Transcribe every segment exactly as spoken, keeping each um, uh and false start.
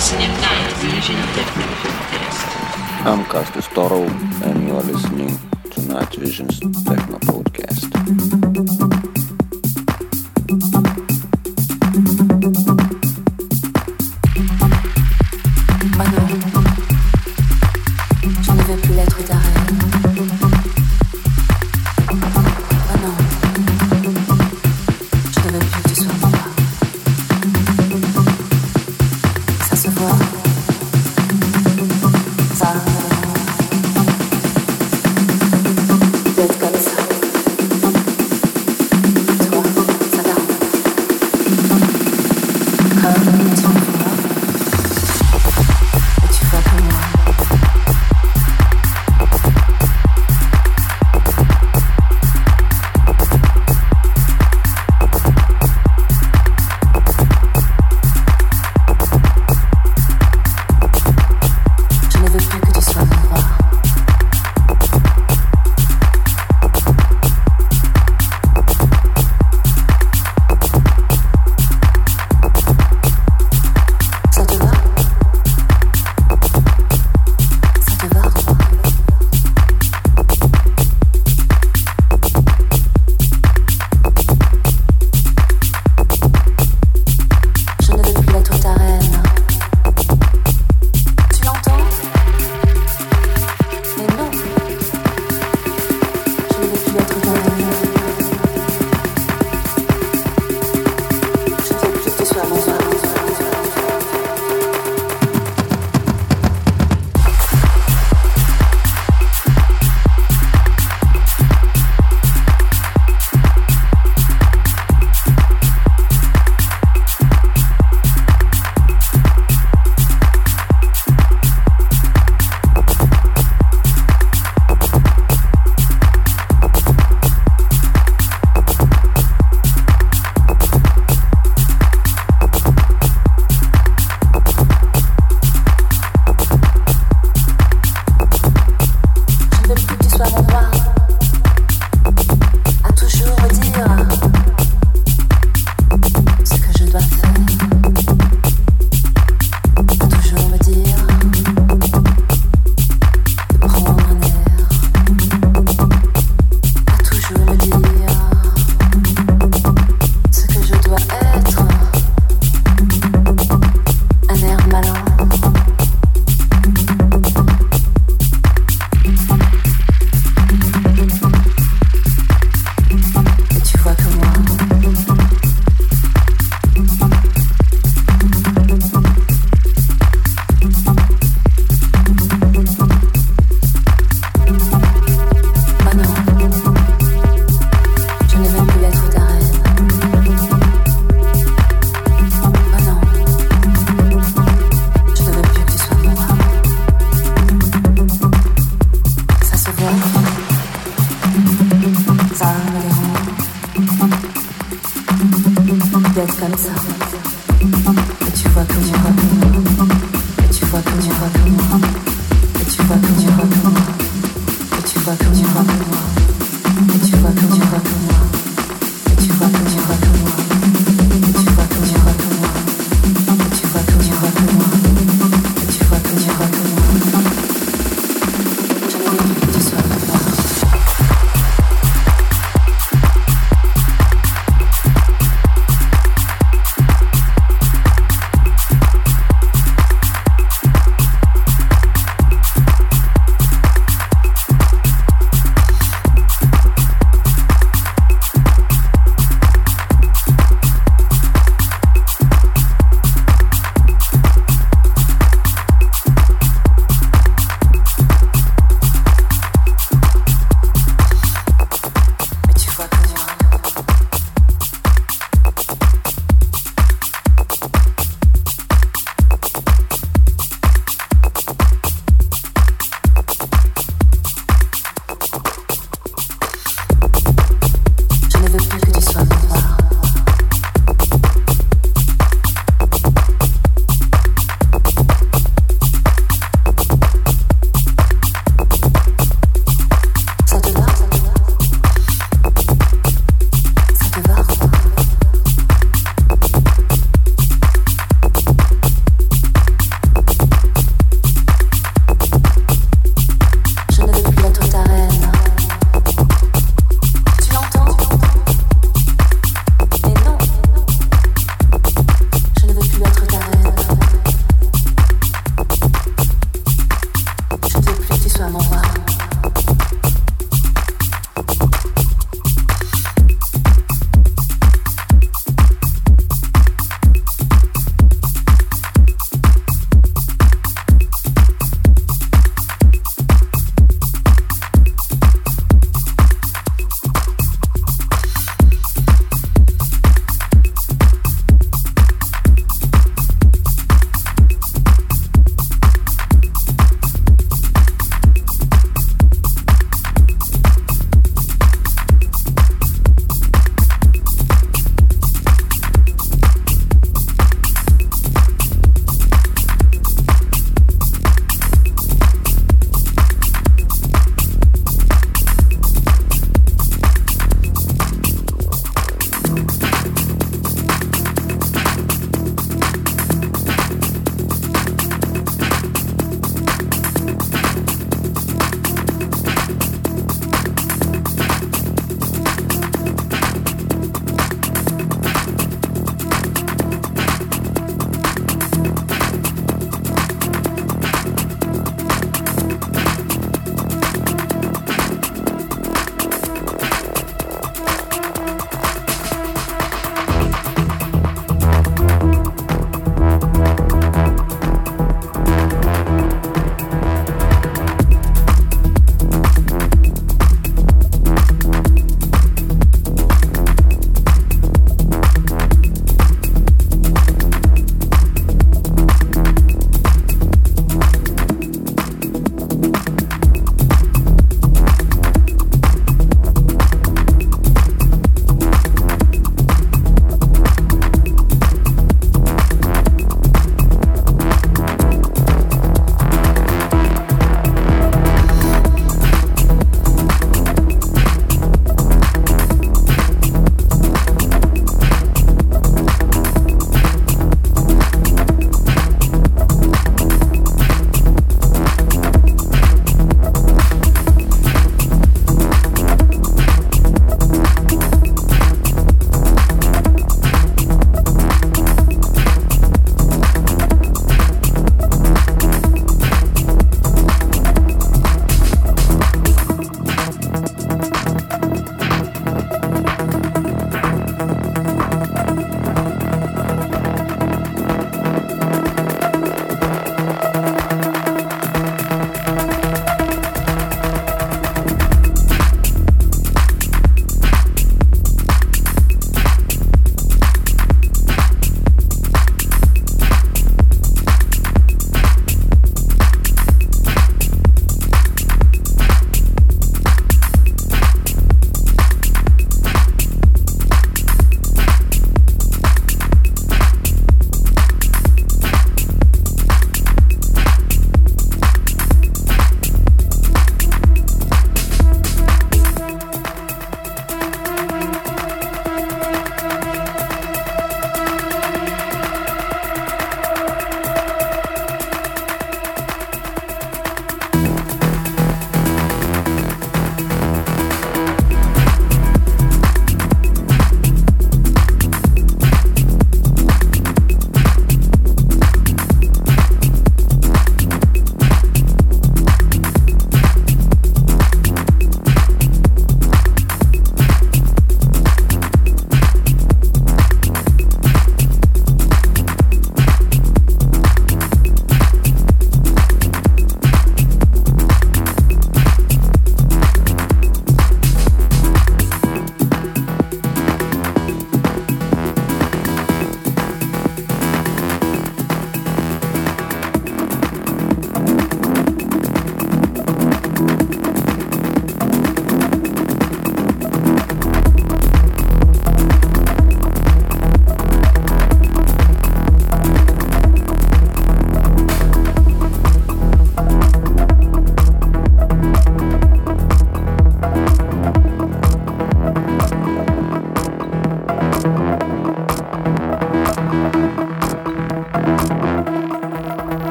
listening night version of the Techno Podcast. I'm Castus Toro, and you're listening to Night Vision's Techno Podcast.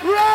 Thank you.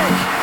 We'll be right back.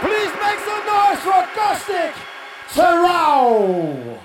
Please make some noise for Acoustic Terrell!